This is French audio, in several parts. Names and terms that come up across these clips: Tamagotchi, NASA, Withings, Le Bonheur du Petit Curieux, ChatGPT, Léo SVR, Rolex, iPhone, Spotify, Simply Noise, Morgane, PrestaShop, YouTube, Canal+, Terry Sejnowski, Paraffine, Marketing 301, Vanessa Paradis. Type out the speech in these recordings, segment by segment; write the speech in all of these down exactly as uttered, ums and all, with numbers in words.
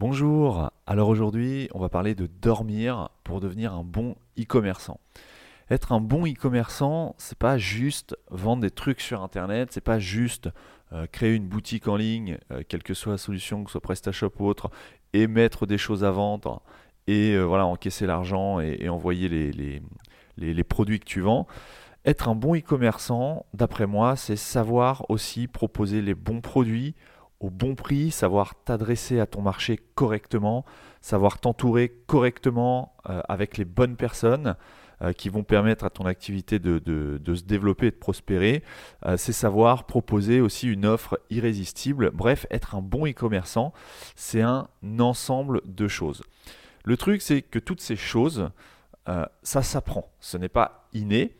Bonjour, alors aujourd'hui on va parler de dormir pour devenir un bon e-commerçant. Être un bon e-commerçant, c'est pas juste vendre des trucs sur internet, c'est pas juste euh, créer une boutique en ligne, euh, quelle que soit la solution, que ce soit PrestaShop ou autre, et mettre des choses à vendre et euh, voilà, encaisser l'argent et, et envoyer les, les, les, les produits que tu vends. Être un bon e-commerçant, d'après moi, c'est savoir aussi proposer les bons produits au bon prix, savoir t'adresser à ton marché correctement, savoir t'entourer correctement euh, avec les bonnes personnes euh, qui vont permettre à ton activité de, de, de se développer et de prospérer. Euh, c'est savoir proposer aussi une offre irrésistible. Bref, être un bon e-commerçant, c'est un ensemble de choses. Le truc, c'est que toutes ces choses, euh, ça s'apprend. Ce n'est pas inné.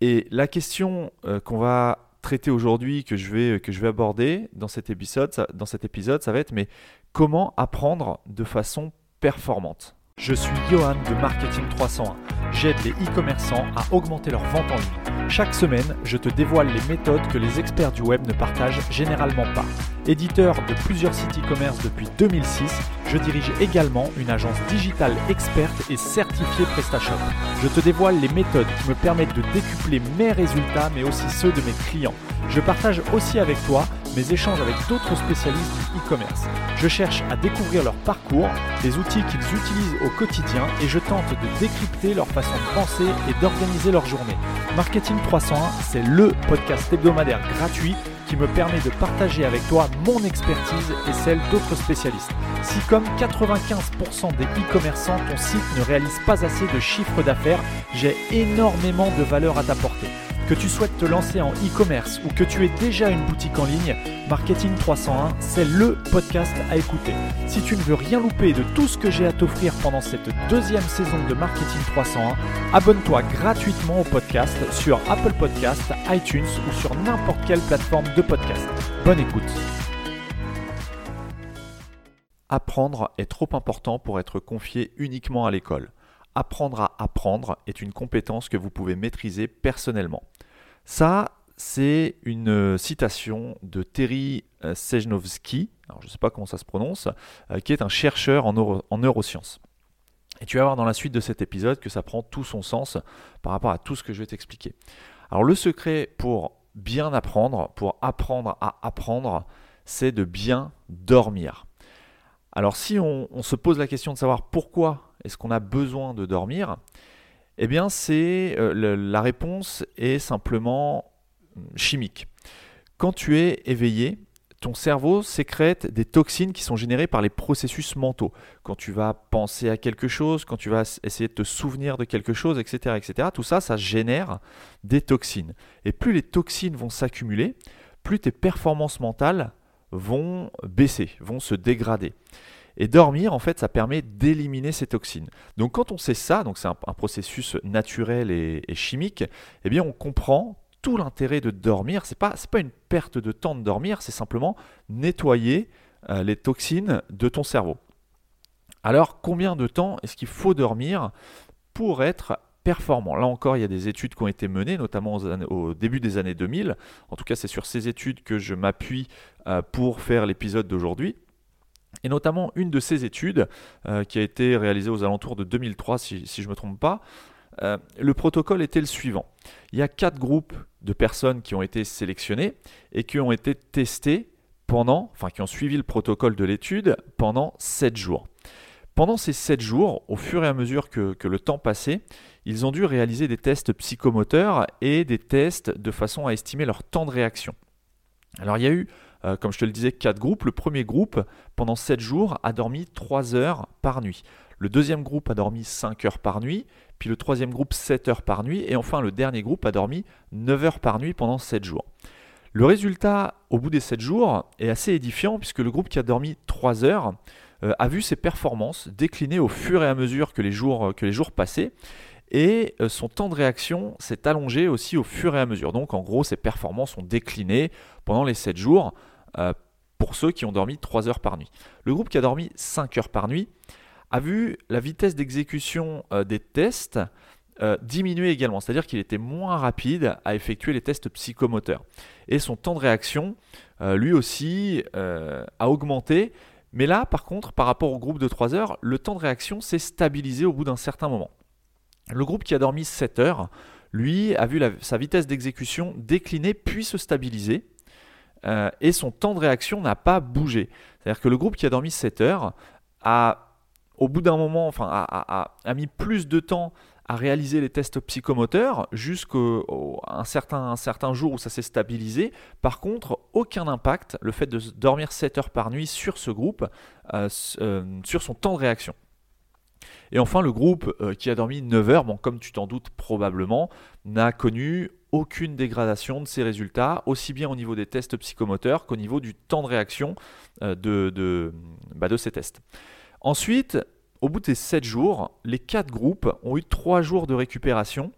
Et la question euh, qu'on va traité aujourd'hui, que je vais, que je vais aborder dans cet épisode, ça, dans cet épisode, ça va être mais comment apprendre de façon performante. Je suis Johan de Marketing trois cent un. J'aide les e-commerçants à augmenter leurs ventes en ligne. Chaque semaine, je te dévoile les méthodes que les experts du web ne partagent généralement pas. Éditeur de plusieurs sites e-commerce depuis deux mille six, je dirige également une agence digitale experte et certifiée PrestaShop. Je te dévoile les méthodes qui me permettent de décupler mes résultats, mais aussi ceux de mes clients. Je partage aussi avec toi mes échanges avec d'autres spécialistes du e-commerce. Je cherche à découvrir leur parcours, les outils qu'ils utilisent au quotidien et je tente de décrypter leur façon de penser et d'organiser leur journée. Marketing trois cent un, c'est le podcast hebdomadaire gratuit qui me permet de partager avec toi mon expertise et celle d'autres spécialistes. Si comme quatre-vingt-quinze pour cent des e-commerçants, ton site ne réalise pas assez de chiffre d'affaires, j'ai énormément de valeur à t'apporter. Que tu souhaites te lancer en e-commerce ou que tu aies déjà une boutique en ligne, Marketing trois cent un, c'est le podcast à écouter. Si tu ne veux rien louper de tout ce que j'ai à t'offrir pendant cette deuxième saison de Marketing trois cent un, abonne-toi gratuitement au podcast sur Apple Podcasts, iTunes ou sur n'importe quelle plateforme de podcast. Bonne écoute. Apprendre est trop important pour être confié uniquement à l'école. Apprendre à apprendre est une compétence que vous pouvez maîtriser personnellement. Ça, c'est une citation de Terry Sejnowski, alors je ne sais pas comment ça se prononce, qui est un chercheur en, neuro- en neurosciences. Et tu vas voir dans la suite de cet épisode que ça prend tout son sens par rapport à tout ce que je vais t'expliquer. Alors le secret pour bien apprendre, pour apprendre à apprendre, c'est de bien dormir. Alors si on, on se pose la question de savoir pourquoi est-ce qu'on a besoin de dormir, eh bien c'est, euh, le, la réponse est simplement chimique. Quand tu es éveillé, ton cerveau sécrète des toxines qui sont générées par les processus mentaux. Quand tu vas penser à quelque chose, quand tu vas essayer de te souvenir de quelque chose, et cetera, et cetera, tout ça, ça génère des toxines. Et plus les toxines vont s'accumuler, plus tes performances mentales vont baisser, vont se dégrader. Et dormir, en fait, ça permet d'éliminer ces toxines. Donc quand on sait ça, donc c'est un, un processus naturel et, et chimique, eh bien on comprend tout l'intérêt de dormir. C'est pas, c'est pas une perte de temps de dormir, c'est simplement nettoyer euh, les toxines de ton cerveau. Alors combien de temps est-ce qu'il faut dormir pour être performant? Là encore, il y a des études qui ont été menées, notamment aux années, au début des années deux mille. En tout cas, c'est sur ces études que je m'appuie euh, pour faire l'épisode d'aujourd'hui. Et notamment, une de ces études euh, qui a été réalisée aux alentours de deux mille trois, si, si je ne me trompe pas, euh, le protocole était le suivant. Il y a quatre groupes de personnes qui ont été sélectionnées et qui ont été testées pendant, enfin qui ont suivi le protocole de l'étude pendant sept jours. Pendant ces sept jours, au fur et à mesure que, que le temps passait, ils ont dû réaliser des tests psychomoteurs et des tests de façon à estimer leur temps de réaction. Alors il y a eu, euh, comme je te le disais, quatre groupes. Le premier groupe, pendant sept jours, a dormi trois heures par nuit. Le deuxième groupe a dormi cinq heures par nuit, puis le troisième groupe sept heures par nuit, et enfin le dernier groupe a dormi neuf heures par nuit pendant sept jours. Le résultat au bout des sept jours est assez édifiant puisque le groupe qui a dormi trois heures euh, a vu ses performances décliner au fur et à mesure que les jours, que les jours passaient et euh, son temps de réaction s'est allongé aussi au fur et à mesure. Donc en gros, ses performances ont décliné pendant les sept jours euh, pour ceux qui ont dormi trois heures par nuit. Le groupe qui a dormi cinq heures par nuit a vu la vitesse d'exécution euh, des tests Euh, diminuer également, c'est-à-dire qu'il était moins rapide à effectuer les tests psychomoteurs. Et son temps de réaction, euh, lui aussi, euh, a augmenté, Mais là, par contre, par rapport au groupe de trois heures, le temps de réaction s'est stabilisé au bout d'un certain moment. Le groupe qui a dormi sept heures, lui, a vu la, sa vitesse d'exécution décliner puis se stabiliser euh, et son temps de réaction n'a pas bougé. C'est-à-dire que le groupe qui a dormi sept heures a, au bout d'un moment, enfin, a, a, a mis plus de temps à réaliser les tests psychomoteurs jusqu'à un certain, un certain jour où ça s'est stabilisé. Par contre, aucun impact, le fait de dormir sept heures par nuit sur ce groupe, euh, euh, sur son temps de réaction. Et enfin, le groupe euh, qui a dormi neuf heures, bon, comme tu t'en doutes probablement, n'a connu aucune dégradation de ses résultats, aussi bien au niveau des tests psychomoteurs qu'au niveau du temps de réaction euh, de, de, bah, de ces tests. Ensuite, au bout des sept jours, les quatre groupes ont eu trois jours de récupération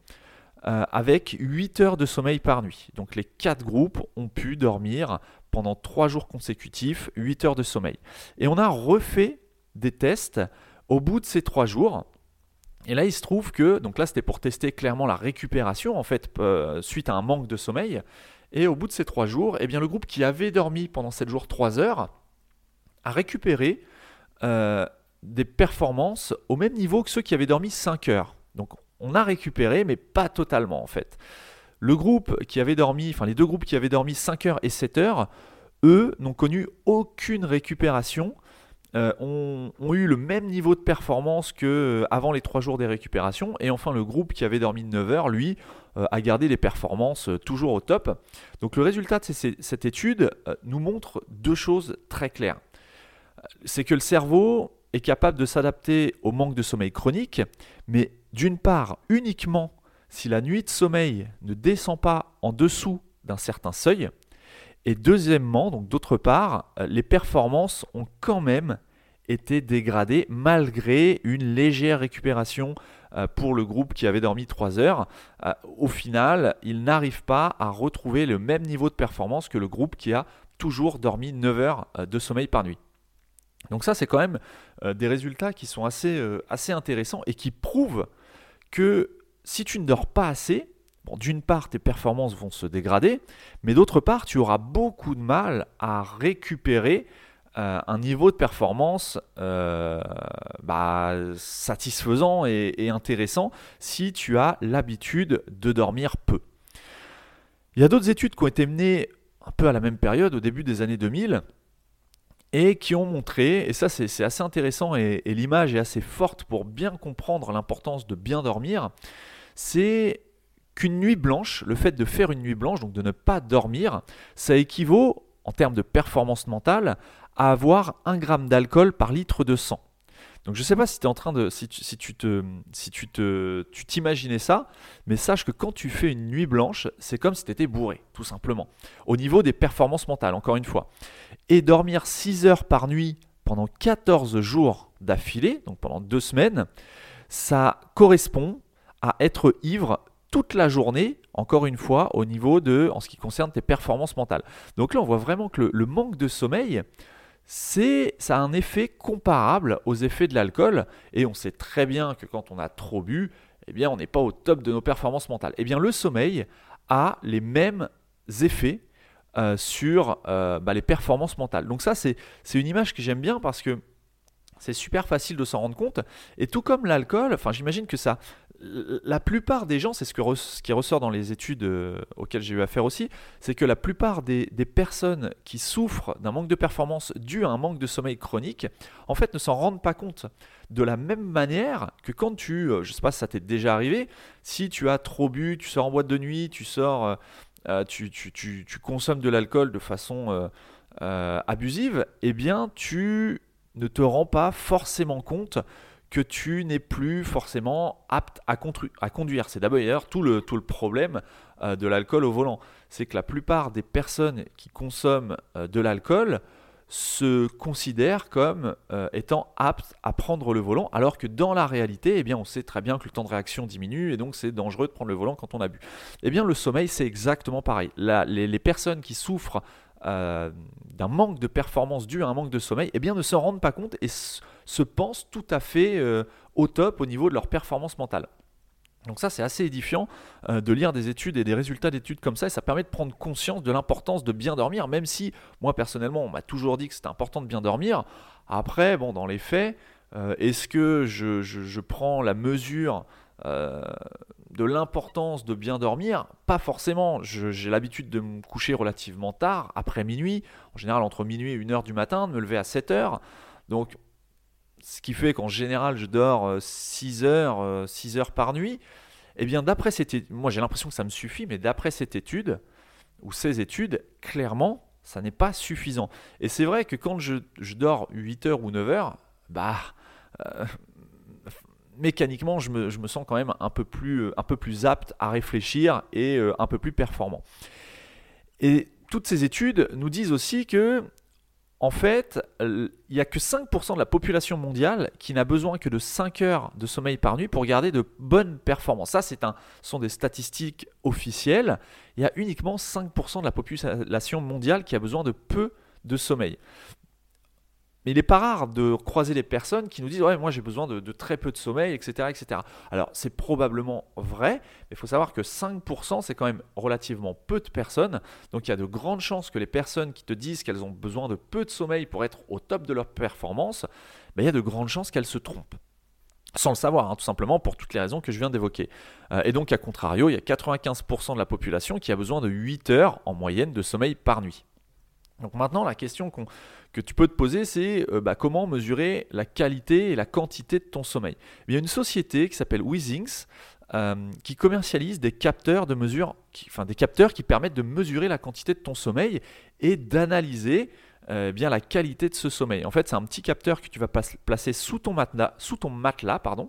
euh, avec huit heures de sommeil par nuit. Donc les quatre groupes ont pu dormir pendant trois jours consécutifs, huit heures de sommeil. Et on a refait des tests au bout de ces trois jours. Et là, il se trouve que, donc là, c'était pour tester clairement la récupération, en fait, euh, suite à un manque de sommeil. Et au bout de ces trois jours, eh bien, le groupe qui avait dormi pendant sept jours trois heures a récupéré euh, des performances au même niveau que ceux qui avaient dormi cinq heures. Donc, on a récupéré, mais pas totalement, en fait. Le groupe qui avait dormi, enfin, les deux groupes qui avaient dormi cinq heures et sept heures, eux, n'ont connu aucune récupération. Euh, ont, ont eu le même niveau de performance qu'avant les trois jours des récupérations. Et enfin, le groupe qui avait dormi neuf heures, lui, euh, a gardé les performances euh, toujours au top. Donc le résultat de ces, cette étude euh, nous montre deux choses très claires. C'est que le cerveau est capable de s'adapter au manque de sommeil chronique, mais d'une part, uniquement si la nuit de sommeil ne descend pas en dessous d'un certain seuil. Et deuxièmement, donc d'autre part, les performances ont quand même été dégradées malgré une légère récupération pour le groupe qui avait dormi trois heures. Au final, ils n'arrivent pas à retrouver le même niveau de performance que le groupe qui a toujours dormi neuf heures de sommeil par nuit. Donc ça, c'est quand même des résultats qui sont assez, assez intéressants et qui prouvent que si tu ne dors pas assez, bon, d'une part, tes performances vont se dégrader, mais d'autre part, tu auras beaucoup de mal à récupérer euh, un niveau de performance euh, bah, satisfaisant et, et intéressant si tu as l'habitude de dormir peu. Il y a d'autres études qui ont été menées un peu à la même période, au début des années deux mille, et qui ont montré, et ça c'est, c'est assez intéressant et, et l'image est assez forte pour bien comprendre l'importance de bien dormir, c'est qu'une nuit blanche, le fait de faire une nuit blanche, donc de ne pas dormir, ça équivaut, en termes de performance mentale, à avoir un gramme d'alcool par litre de sang. Donc je ne sais pas si tu es en train de, si tu, si tu te, si tu te, tu t'imaginais ça, mais sache que quand tu fais une nuit blanche, c'est comme si tu étais bourré, tout simplement, au niveau des performances mentales, encore une fois. Et dormir six heures par nuit pendant quatorze jours d'affilée, donc pendant deux semaines, ça correspond à être ivre toute la journée, encore une fois, au niveau de, en ce qui concerne tes performances mentales. Donc là, on voit vraiment que le, le manque de sommeil, c'est, ça a un effet comparable aux effets de l'alcool. Et on sait très bien que quand on a trop bu, eh bien, on n'est pas au top de nos performances mentales. Eh bien, le sommeil a les mêmes effets euh, sur euh, bah, les performances mentales. Donc ça, c'est, c'est une image que j'aime bien parce que c'est super facile de s'en rendre compte. Et tout comme l'alcool, enfin, j'imagine que ça... La plupart des gens, c'est ce, que re, ce qui ressort dans les études euh, auxquelles j'ai eu affaire aussi, c'est que la plupart des, des personnes qui souffrent d'un manque de performance dû à un manque de sommeil chronique, en fait, ne s'en rendent pas compte. De la même manière que quand tu, euh, je ne sais pas si ça t'est déjà arrivé, si tu as trop bu, tu sors en boîte de nuit, tu sors, euh, tu, tu, tu, tu consommes de l'alcool de façon euh, euh, abusive, eh bien, tu ne te rends pas forcément compte que tu n'es plus forcément apte à, contru- à conduire. C'est d'ailleurs tout le, tout le problème euh, de l'alcool au volant. C'est que la plupart des personnes qui consomment euh, de l'alcool se considèrent comme euh, étant aptes à prendre le volant, alors que dans la réalité, eh bien, on sait très bien que le temps de réaction diminue et donc c'est dangereux de prendre le volant quand on a bu. Eh bien, le sommeil, c'est exactement pareil. La, les, les personnes qui souffrent Euh, d'un manque de performance dû à un manque de sommeil, eh bien ne s'en rendent pas compte et s- se pensent tout à fait euh, au top au niveau de leur performance mentale. Donc ça, c'est assez édifiant euh, de lire des études et des résultats d'études comme ça, et ça permet de prendre conscience de l'importance de bien dormir, même si moi personnellement on m'a toujours dit que c'était important de bien dormir. Après, bon, dans les faits, euh, est-ce que je, je, je prends la mesure euh, de l'importance de bien dormir? Pas forcément. Je, j'ai l'habitude de me coucher relativement tard, après minuit, en général entre minuit et une heure du matin, de me lever à sept heures. Donc ce qui fait qu'en général, je dors six heures, six heures par nuit. Eh bien, d'après cette étude, moi j'ai l'impression que ça me suffit, mais d'après cette étude, ou ces études, clairement, ça n'est pas suffisant. Et c'est vrai que quand je, je dors huit heures ou neuf heures, bah, euh, mécaniquement, je me, je me sens quand même un peu plus, un peu plus apte à réfléchir et euh, un peu plus performant. Et toutes ces études nous disent aussi que, en fait, il n'y a que cinq pour cent de la population mondiale qui n'a besoin que de cinq heures de sommeil par nuit pour garder de bonnes performances. Ça, c'est un, ce sont des statistiques officielles. Il y a uniquement cinq pour cent de la population mondiale qui a besoin de peu de sommeil. Mais il n'est pas rare de croiser des personnes qui nous disent « ouais, moi j'ai besoin de, de très peu de sommeil, et cetera et cetera » Alors c'est probablement vrai, mais il faut savoir que cinq pour cent c'est quand même relativement peu de personnes. Donc il y a de grandes chances que les personnes qui te disent qu'elles ont besoin de peu de sommeil pour être au top de leur performance, ben, il y a de grandes chances qu'elles se trompent. Sans le savoir, hein, tout simplement pour toutes les raisons que je viens d'évoquer. Euh, et donc à contrario, il y a quatre-vingt-quinze pour cent de la population qui a besoin de huit heures en moyenne de sommeil par nuit. Donc maintenant, la question qu'on, que tu peux te poser, c'est euh, bah, comment mesurer la qualité et la quantité de ton sommeil. Il y a une société qui s'appelle Withings euh, qui commercialise des capteurs de mesure, qui, enfin des capteurs qui permettent de mesurer la quantité de ton sommeil et d'analyser euh, bien la qualité de ce sommeil. En fait, c'est un petit capteur que tu vas placer sous ton matelas, sous ton matelas, pardon,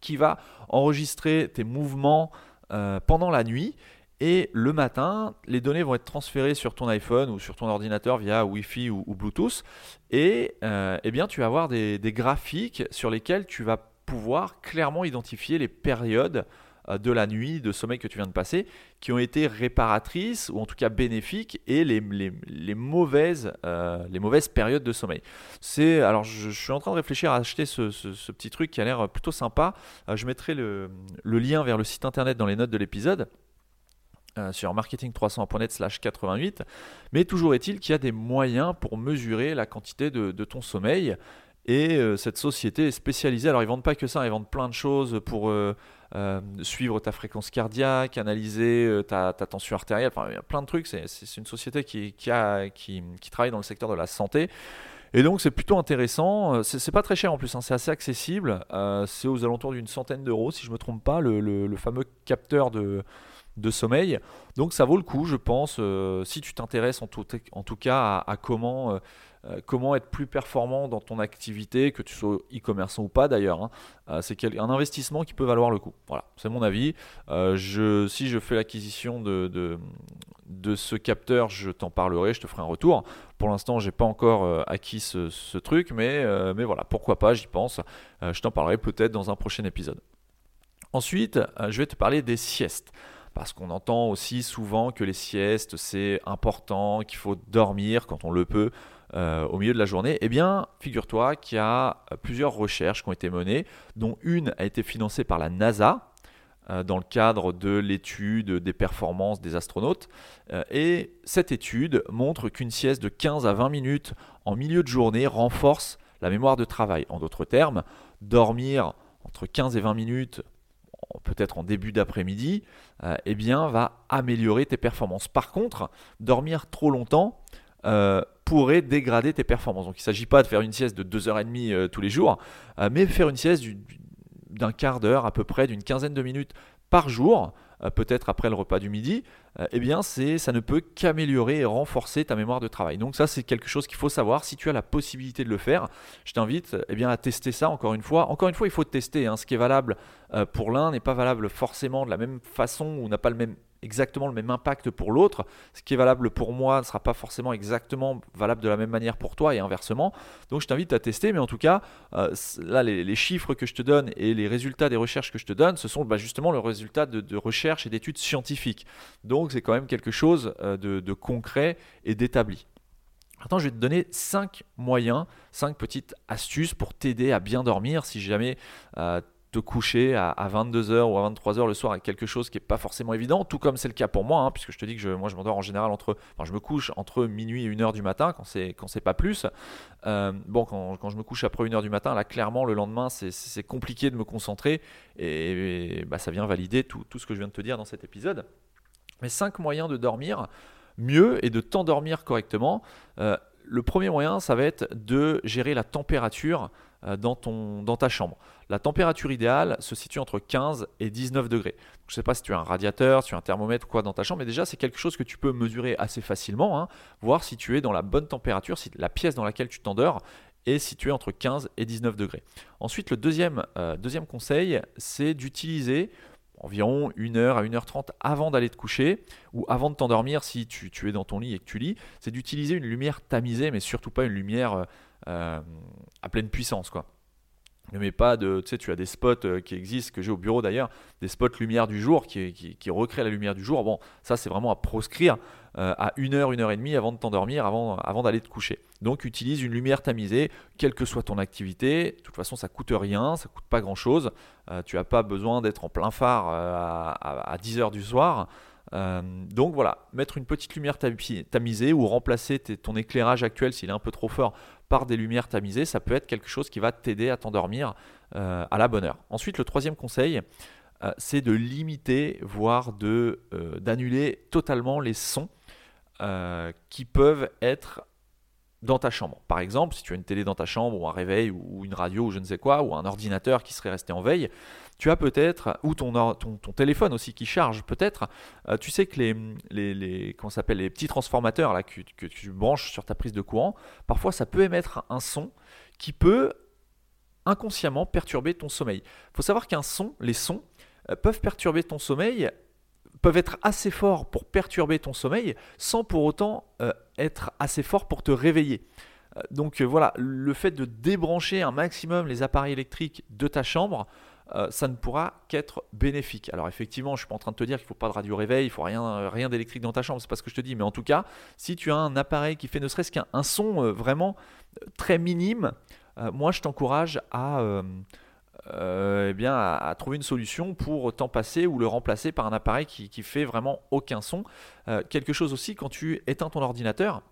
qui va enregistrer tes mouvements euh, pendant la nuit. Et le matin, les données vont être transférées sur ton iPhone ou sur ton ordinateur via Wi-Fi ou, ou Bluetooth. Et euh, eh bien, tu vas avoir des, des graphiques sur lesquels tu vas pouvoir clairement identifier les périodes de la nuit, de sommeil que tu viens de passer, qui ont été réparatrices ou en tout cas bénéfiques, et les, les, les, mauvaises, euh, les mauvaises périodes de sommeil. C'est, alors je, je suis en train de réfléchir à acheter ce, ce, ce petit truc qui a l'air plutôt sympa. Euh, je mettrai le, le lien vers le site internet dans les notes de l'épisode. Euh, sur marketing trois cents point net slash quatre-vingt-huit, mais toujours est-il qu'il y a des moyens pour mesurer la quantité de, de ton sommeil, et euh, cette société est spécialisée. Alors ils ne vendent pas que ça, ils vendent plein de choses pour euh, euh, suivre ta fréquence cardiaque, analyser euh, ta, ta tension artérielle, enfin il y a plein de trucs. C'est, c'est une société qui, qui, a, qui, qui travaille dans le secteur de la santé, et donc c'est plutôt intéressant. C'est, c'est pas très cher en plus, hein. C'est assez accessible, euh, c'est aux alentours d'une centaine d'euros si je ne me trompe pas, le, le, le fameux capteur de... de sommeil. Donc ça vaut le coup, je pense, euh, si tu t'intéresses en tout, en tout cas à, à comment, euh, comment être plus performant dans ton activité, que tu sois e-commerçant ou pas d'ailleurs, hein. Euh, c'est quel, un investissement qui peut valoir le coup. Voilà, c'est mon avis. Euh, je, si je fais l'acquisition de, de, de ce capteur, je t'en parlerai, je te ferai un retour. Pour l'instant, je n'ai pas encore euh, acquis ce, ce truc, mais, euh, mais voilà, pourquoi pas, j'y pense. Euh, je t'en parlerai peut-être dans un prochain épisode. Ensuite, euh, je vais te parler des siestes. Parce qu'on entend aussi souvent que les siestes, c'est important, qu'il faut dormir quand on le peut euh, au milieu de la journée. Eh bien, figure-toi qu'il y a plusieurs recherches qui ont été menées, dont une a été financée par la NASA euh, dans le cadre de l'étude des performances des astronautes. Euh, et cette étude montre qu'une sieste de quinze à vingt minutes en milieu de journée renforce la mémoire de travail. En d'autres termes, dormir entre quinze et vingt minutes, peut-être en début d'après-midi, euh, eh bien, va améliorer tes performances. Par contre, dormir trop longtemps euh, pourrait dégrader tes performances. Donc, il ne s'agit pas de faire une sieste de deux heures trente euh, tous les jours, euh, mais faire une sieste du, d'un quart d'heure à peu près, d'une quinzaine de minutes par jour, euh, peut-être après le repas du midi, euh, eh bien, c'est, ça ne peut qu'améliorer et renforcer ta mémoire de travail. Donc ça, c'est quelque chose qu'il faut savoir. Si tu as la possibilité de le faire, je t'invite eh bien, à tester ça encore une fois. Encore une fois, il faut tester, hein. Ce qui est valable euh, pour l'un n'est pas valable forcément de la même façon, ou n'a pas le même, exactement le même impact pour l'autre. Ce qui est valable pour moi ne sera pas forcément exactement valable de la même manière pour toi, et inversement. Donc je t'invite à tester, mais en tout cas euh, là les, les chiffres que je te donne et les résultats des recherches que je te donne, ce sont bah, justement le résultat de, de recherches et d'études scientifiques. Donc c'est quand même quelque chose euh, de, de concret et d'établi. Maintenant, je vais te donner cinq moyens, cinq petites astuces pour t'aider à bien dormir si jamais euh, te coucher à, à vingt-deux heures ou à vingt-trois heures le soir avec quelque chose qui n'est pas forcément évident, tout comme c'est le cas pour moi, hein, puisque je te dis que je, moi je m'endors en général entre, enfin je me couche entre minuit et une heure du matin quand c'est, quand c'est pas plus. Euh, bon, quand, quand je me couche après une heure du matin, là clairement le lendemain c'est, c'est compliqué de me concentrer et, et bah, ça vient valider tout, tout ce que je viens de te dire dans cet épisode. Mais cinq moyens de dormir mieux et de t'endormir correctement. Euh, le premier moyen, ça va être de gérer la température dans, ton, dans ta chambre. La température idéale se situe entre quinze et dix-neuf degrés. Donc, je ne sais pas si tu as un radiateur, si tu as un thermomètre ou quoi dans ta chambre, mais déjà c'est quelque chose que tu peux mesurer assez facilement, hein, voir si tu es dans la bonne température, si la pièce dans laquelle tu t'endors est située entre quinze et dix-neuf degrés. Ensuite, le deuxième, euh, deuxième conseil, c'est d'utiliser environ une heure à une heure trente avant d'aller te coucher ou avant de t'endormir si tu, tu es dans ton lit et que tu lis, c'est d'utiliser une lumière tamisée, mais surtout pas une lumière euh, à pleine puissance, quoi. Ne mets pas de, tu sais, tu as des spots qui existent, que j'ai au bureau d'ailleurs, des spots lumière du jour qui, qui, qui recréent la lumière du jour. Bon, ça c'est vraiment à proscrire euh, à une heure, une heure et demie avant de t'endormir, avant, avant d'aller te coucher. Donc utilise une lumière tamisée, quelle que soit ton activité. De toute façon, ça ne coûte rien, ça ne coûte pas grand-chose. Euh, tu n'as pas besoin d'être en plein phare euh, à, à dix heures du soir. Euh, donc voilà, mettre une petite lumière tamisée ou remplacer t- ton éclairage actuel s'il est un peu trop fort par des lumières tamisées, ça peut être quelque chose qui va t'aider à t'endormir euh, à la bonne heure. Ensuite, le troisième conseil, euh, c'est de limiter, voire de, euh, d'annuler totalement les sons euh, qui peuvent être dans ta chambre. Par exemple, si tu as une télé dans ta chambre ou un réveil ou une radio ou je ne sais quoi, ou un ordinateur qui serait resté en veille, tu as peut-être, ou ton, or, ton, ton téléphone aussi qui charge peut-être, euh, tu sais que les, les, les, comment ça s'appelle, les petits transformateurs là, que, que tu branches sur ta prise de courant, parfois ça peut émettre un son qui peut inconsciemment perturber ton sommeil. Il faut savoir qu'un son, les sons euh, peuvent perturber ton sommeil, peuvent être assez forts pour perturber ton sommeil sans pour autant euh, être assez forts pour te réveiller. Euh, donc euh, voilà, le fait de débrancher un maximum les appareils électriques de ta chambre, euh, ça ne pourra qu'être bénéfique. Alors effectivement, je ne suis pas en train de te dire qu'il ne faut pas de radio réveil, il ne faut rien, rien d'électrique dans ta chambre, ce n'est pas ce que je te dis. Mais en tout cas, si tu as un appareil qui fait ne serait-ce qu'un un son euh, vraiment très minime, euh, moi je t'encourage à... Euh, Euh, eh bien, à, à trouver une solution pour t'en passer ou le remplacer par un appareil qui, qui fait vraiment aucun son. Euh, quelque chose aussi, quand tu éteins ton ordinateur,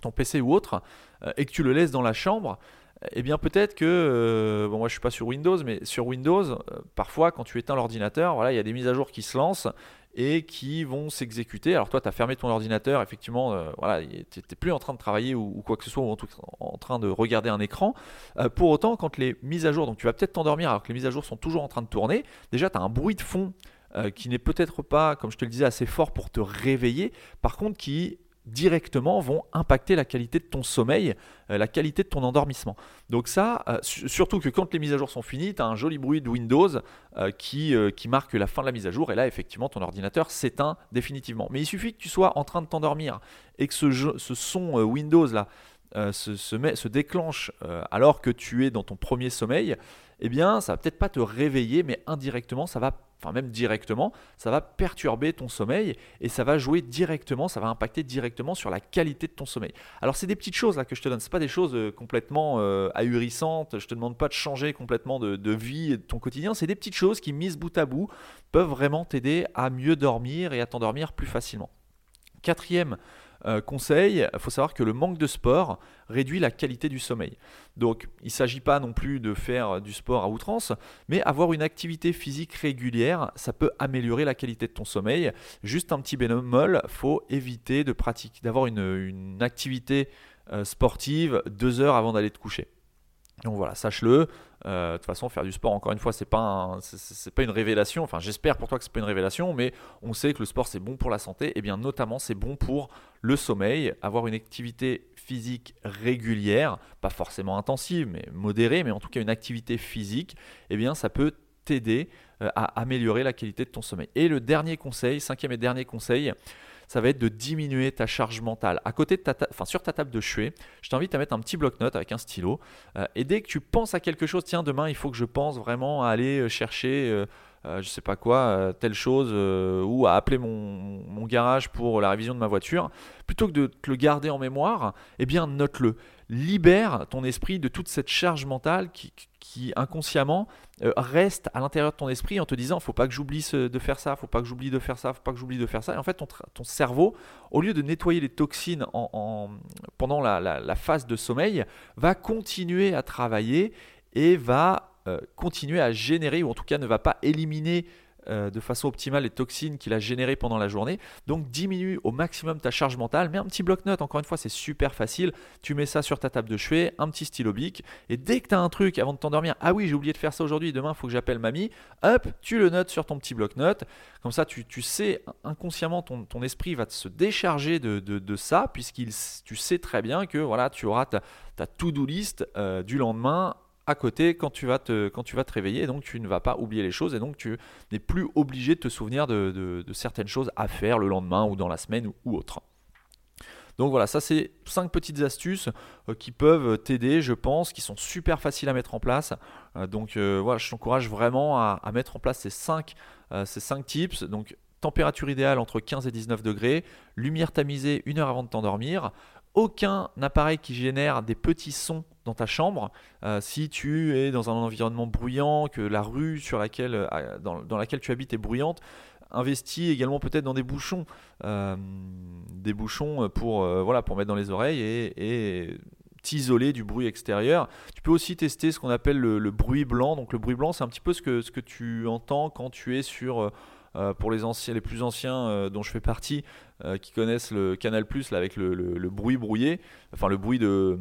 ton P C ou autre, euh, et que tu le laisses dans la chambre, eh bien peut-être que, euh, bon moi je ne suis pas sur Windows, mais sur Windows, euh, parfois quand tu éteins l'ordinateur, voilà, il y a des mises à jour qui se lancent et qui vont s'exécuter. Alors toi, tu as fermé ton ordinateur, effectivement, euh, voilà, tu n'es plus en train de travailler ou, ou quoi que ce soit, ou en, tout, en train de regarder un écran. Euh, pour autant, quand les mises à jour, donc tu vas peut-être t'endormir alors que les mises à jour sont toujours en train de tourner, déjà tu as un bruit de fond euh, qui n'est peut-être pas, comme je te le disais, assez fort pour te réveiller, par contre qui directement vont impacter la qualité de ton sommeil, euh, la qualité de ton endormissement. Donc ça, euh, su- surtout que quand les mises à jour sont finies, tu as un joli bruit de Windows euh, qui, euh, qui marque la fin de la mise à jour et là effectivement ton ordinateur s'éteint définitivement. Mais il suffit que tu sois en train de t'endormir et que ce, jeu, ce son euh, Windows là euh, se, se, met, se déclenche euh, alors que tu es dans ton premier sommeil, eh bien ça va peut-être pas te réveiller mais indirectement ça va enfin même directement, ça va perturber ton sommeil et ça va jouer directement, ça va impacter directement sur la qualité de ton sommeil. Alors c'est des petites choses là que je te donne, c'est pas des choses complètement euh, ahurissantes, je te demande pas de changer complètement de, de vie et de ton quotidien, c'est des petites choses qui mises bout à bout peuvent vraiment t'aider à mieux dormir et à t'endormir plus facilement. Quatrième Euh, conseil, il faut savoir que le manque de sport réduit la qualité du sommeil. Donc, il ne s'agit pas non plus de faire du sport à outrance, mais avoir une activité physique régulière, ça peut améliorer la qualité de ton sommeil. Juste un petit bémol, il faut éviter de pratiquer, d'avoir une, une activité euh, sportive deux heures avant d'aller te coucher. Donc voilà, sache-le. Euh, de toute façon, faire du sport, encore une fois, c'est pas, un, c'est, c'est pas une révélation. Enfin, j'espère pour toi que c'est pas une révélation, mais on sait que le sport, c'est bon pour la santé. Et bien, notamment, c'est bon pour le sommeil. Avoir une activité physique régulière, pas forcément intensive, mais modérée, mais en tout cas une activité physique, eh bien, ça peut t'aider à améliorer la qualité de ton sommeil. Et le dernier conseil, cinquième et dernier conseil, ça va être de diminuer ta charge mentale. À côté de ta ta... Enfin, sur ta table de chevet, je t'invite à mettre un petit bloc-notes avec un stylo. Euh, et dès que tu penses à quelque chose, tiens, demain, il faut que je pense vraiment à aller chercher euh, euh, je sais pas quoi, euh, telle chose, euh, ou à appeler mon, mon garage pour la révision de ma voiture, plutôt que de te le garder en mémoire, eh bien note-le. Libère ton esprit de toute cette charge mentale qui, qui inconsciemment euh, reste à l'intérieur de ton esprit en te disant faut pas que j'oublie ce, de faire ça, faut pas que j'oublie de faire ça, faut pas que j'oublie de faire ça. Et en fait, ton, ton cerveau, au lieu de nettoyer les toxines en, en, pendant la, la, la phase de sommeil, va continuer à travailler et va euh, continuer à générer, ou en tout cas ne va pas éliminer de façon optimale les toxines qu'il a générées pendant la journée. Donc diminue au maximum ta charge mentale, mets un petit bloc-notes, encore une fois c'est super facile, tu mets ça sur ta table de chevet, un petit stylo bic, et dès que tu as un truc avant de t'endormir, ah oui j'ai oublié de faire ça aujourd'hui, demain il faut que j'appelle mamie, hop, tu le notes sur ton petit bloc-notes, comme ça tu, tu sais inconsciemment, ton, ton esprit va se décharger de, de, de ça, puisqu'il tu sais très bien que voilà, tu auras ta, ta to-do list euh, du lendemain à côté quand tu vas te, quand tu vas te réveiller, et donc tu ne vas pas oublier les choses, et donc tu n'es plus obligé de te souvenir de, de, de certaines choses à faire le lendemain ou dans la semaine ou, ou autre. Donc voilà, ça c'est cinq petites astuces euh, qui peuvent t'aider, je pense, qui sont super faciles à mettre en place. Euh, donc euh, voilà, je t'encourage vraiment à, à mettre en place ces cinq, euh, ces cinq tips. Donc température idéale entre quinze et dix-neuf degrés, lumière tamisée une heure avant de t'endormir, aucun appareil qui génère des petits sons dans ta chambre. Euh, si tu es dans un environnement bruyant, que la rue sur laquelle, euh, dans, dans laquelle tu habites est bruyante, investis également peut-être dans des bouchons, euh, des bouchons pour, euh, voilà, pour mettre dans les oreilles et, et t'isoler du bruit extérieur. Tu peux aussi tester ce qu'on appelle le, le bruit blanc. Donc le bruit blanc, c'est un petit peu ce que, ce que tu entends quand tu es sur… Euh, Euh, pour les anciens, les plus anciens euh, dont je fais partie, euh, qui connaissent le Canal+, là, avec le, le, le bruit brouillé, enfin le bruit de euh,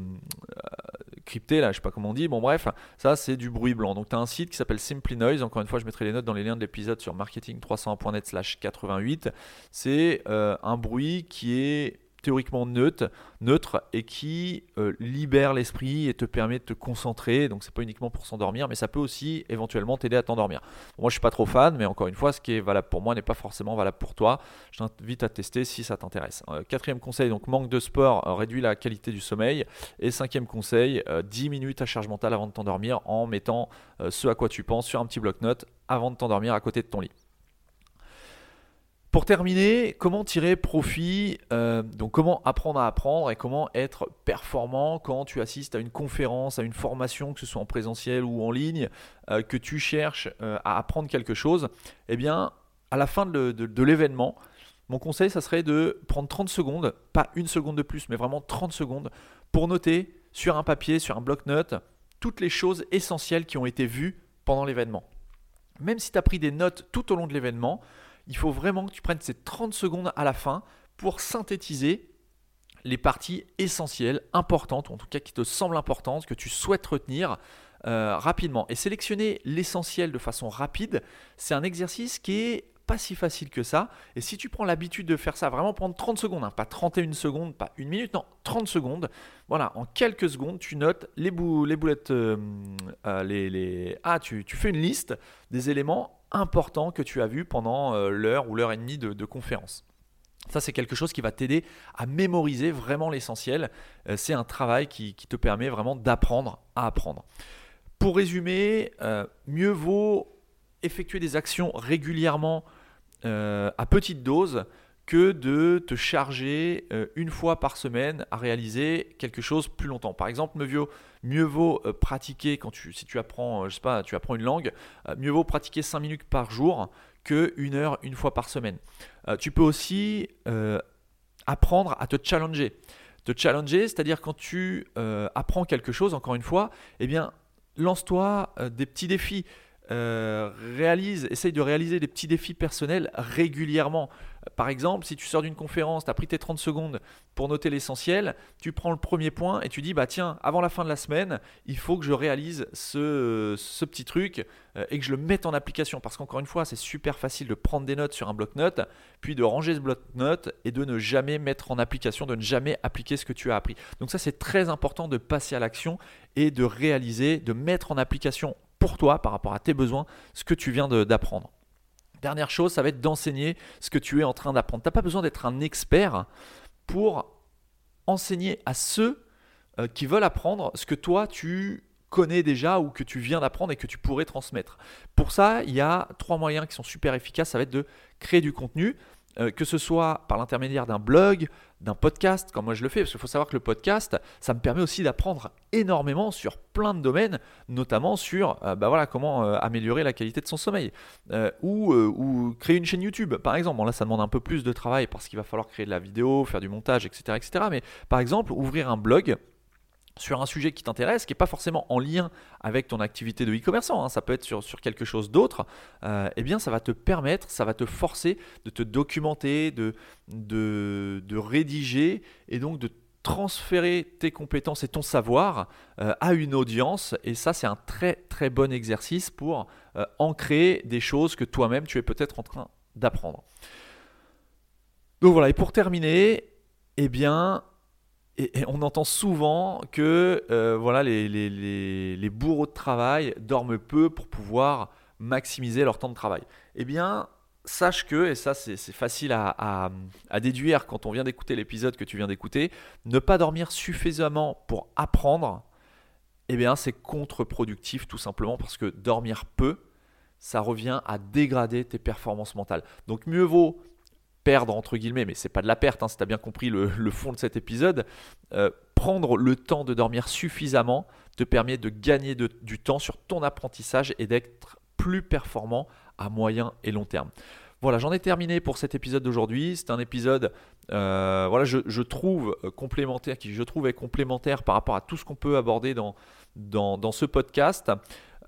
crypté, là, je ne sais pas comment on dit, bon bref, ça c'est du bruit blanc. Donc tu as un site qui s'appelle Simply Noise, encore une fois je mettrai les notes dans les liens de l'épisode sur marketing trois cent un point net slash quatre-vingt-huit, c'est euh, un bruit qui est théoriquement neutre, neutre et qui euh, libère l'esprit et te permet de te concentrer. Donc c'est pas uniquement pour s'endormir, mais ça peut aussi éventuellement t'aider à t'endormir. Bon, moi je suis pas trop fan, mais encore une fois, ce qui est valable pour moi n'est pas forcément valable pour toi. Je t'invite à tester si ça t'intéresse. Euh, quatrième conseil, donc manque de sport, euh, réduit la qualité du sommeil. Et cinquième conseil, euh, diminue ta charge mentale avant de t'endormir en mettant euh, ce à quoi tu penses sur un petit bloc-notes avant de t'endormir à côté de ton lit. Pour terminer, comment tirer profit, euh, donc comment apprendre à apprendre et comment être performant quand tu assistes à une conférence, à une formation, que ce soit en présentiel ou en ligne, euh, que tu cherches euh, à apprendre quelque chose, eh bien, à la fin de, de, de l'événement, mon conseil, ça serait de prendre trente secondes, pas une seconde de plus, mais vraiment trente secondes, pour noter sur un papier, sur un bloc-notes, toutes les choses essentielles qui ont été vues pendant l'événement. Même si tu as pris des notes tout au long de l'événement, il faut vraiment que tu prennes ces trente secondes à la fin pour synthétiser les parties essentielles, importantes, ou en tout cas qui te semblent importantes, que tu souhaites retenir euh, rapidement. Et sélectionner l'essentiel de façon rapide, c'est un exercice qui est pas si facile que ça. Et si tu prends l'habitude de faire ça, vraiment prendre trente secondes, hein, pas trente et une secondes, pas une minute, non, trente secondes. Voilà, en quelques secondes, tu notes les, bou- les boulettes, euh, euh, les, les... ah, tu, tu fais une liste des éléments important que tu as vu pendant l'heure ou l'heure et demie de, de conférence. Ça, c'est quelque chose qui va t'aider à mémoriser vraiment l'essentiel. C'est un travail qui, qui te permet vraiment d'apprendre à apprendre. Pour résumer, euh, mieux vaut effectuer des actions régulièrement euh, à petite dose que de te charger euh, une fois par semaine à réaliser quelque chose plus longtemps. Par exemple, mieux vaut, mieux vaut euh, pratiquer quand tu si tu apprends, euh, je sais pas, tu apprends une langue, euh, mieux vaut pratiquer cinq minutes par jour que une heure une fois par semaine. Euh, tu peux aussi euh, apprendre à te challenger. Te challenger, c'est-à-dire quand tu euh, apprends quelque chose, encore une fois, eh bien, lance-toi euh, des petits défis. Euh, réalise, essaye de réaliser des petits défis personnels régulièrement. Par exemple, si tu sors d'une conférence, tu as pris tes trente secondes pour noter l'essentiel, tu prends le premier point et tu dis bah tiens, avant la fin de la semaine, il faut que je réalise ce, ce petit truc et que je le mette en application. Parce qu'encore une fois, c'est super facile de prendre des notes sur un bloc-notes, puis de ranger ce bloc-notes et de ne jamais mettre en application, de ne jamais appliquer ce que tu as appris. Donc ça, c'est très important de passer à l'action et de réaliser, de mettre en application pour toi, par rapport à tes besoins, ce que tu viens de, d'apprendre. Dernière chose, ça va être d'enseigner ce que tu es en train d'apprendre. Tu n'as pas besoin d'être un expert pour enseigner à ceux qui veulent apprendre ce que toi, tu connais déjà ou que tu viens d'apprendre et que tu pourrais transmettre. Pour ça, il y a trois moyens qui sont super efficaces. Ça va être de créer du contenu, euh, que ce soit par l'intermédiaire d'un blog, d'un podcast, comme moi je le fais, parce qu'il faut savoir que le podcast, ça me permet aussi d'apprendre énormément sur plein de domaines, notamment sur euh, bah voilà, comment euh, améliorer la qualité de son sommeil euh, ou, euh, ou créer une chaîne YouTube, par exemple. Bon, là, ça demande un peu plus de travail parce qu'il va falloir créer de la vidéo, faire du montage, et cetera, et cetera. Mais par exemple, ouvrir un blog sur un sujet qui t'intéresse, qui n'est pas forcément en lien avec ton activité de e-commerçant, hein, ça peut être sur, sur quelque chose d'autre, euh, eh bien ça va te permettre, ça va te forcer de te documenter, de, de, de rédiger et donc de transférer tes compétences et ton savoir euh, à une audience. Et ça, c'est un très très bon exercice pour euh, ancrer des choses que toi-même tu es peut-être en train d'apprendre. Donc voilà, et pour terminer, eh bien... Et on entend souvent que euh, voilà, les, les, les, les bourreaux de travail dorment peu pour pouvoir maximiser leur temps de travail. Eh bien, sache que, et ça c'est, c'est facile à, à, à déduire quand on vient d'écouter l'épisode que tu viens d'écouter, ne pas dormir suffisamment pour apprendre, eh bien c'est contre-productif tout simplement parce que dormir peu, ça revient à dégrader tes performances mentales. Donc mieux vaut perdre entre guillemets, mais c'est pas de la perte, hein, si tu as bien compris le, le fond de cet épisode, euh, prendre le temps de dormir suffisamment te permet de gagner de, du temps sur ton apprentissage et d'être plus performant à moyen et long terme. Voilà, j'en ai terminé pour cet épisode d'aujourd'hui. C'est un épisode, euh, voilà, je, je trouve complémentaire, qui je trouve est complémentaire par rapport à tout ce qu'on peut aborder dans, dans, dans ce podcast.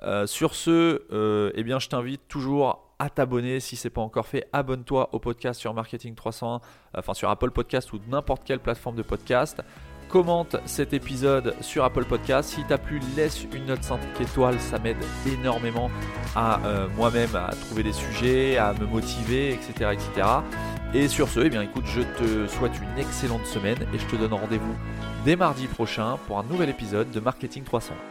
Euh, sur ce, euh, eh bien, je t'invite toujours à t'abonner si ce n'est pas encore fait. Abonne-toi au podcast sur Marketing trois cent un, enfin sur Apple Podcast ou n'importe quelle plateforme de podcast. Commente cet épisode sur Apple Podcast. Si t'as plu, laisse une note cinq étoiles, ça m'aide énormément à euh, moi-même à trouver des sujets, à me motiver, et cetera, et cetera. Et sur ce, eh bien, écoute, je te souhaite une excellente semaine et je te donne rendez-vous dès mardi prochain pour un nouvel épisode de Marketing trois cent un.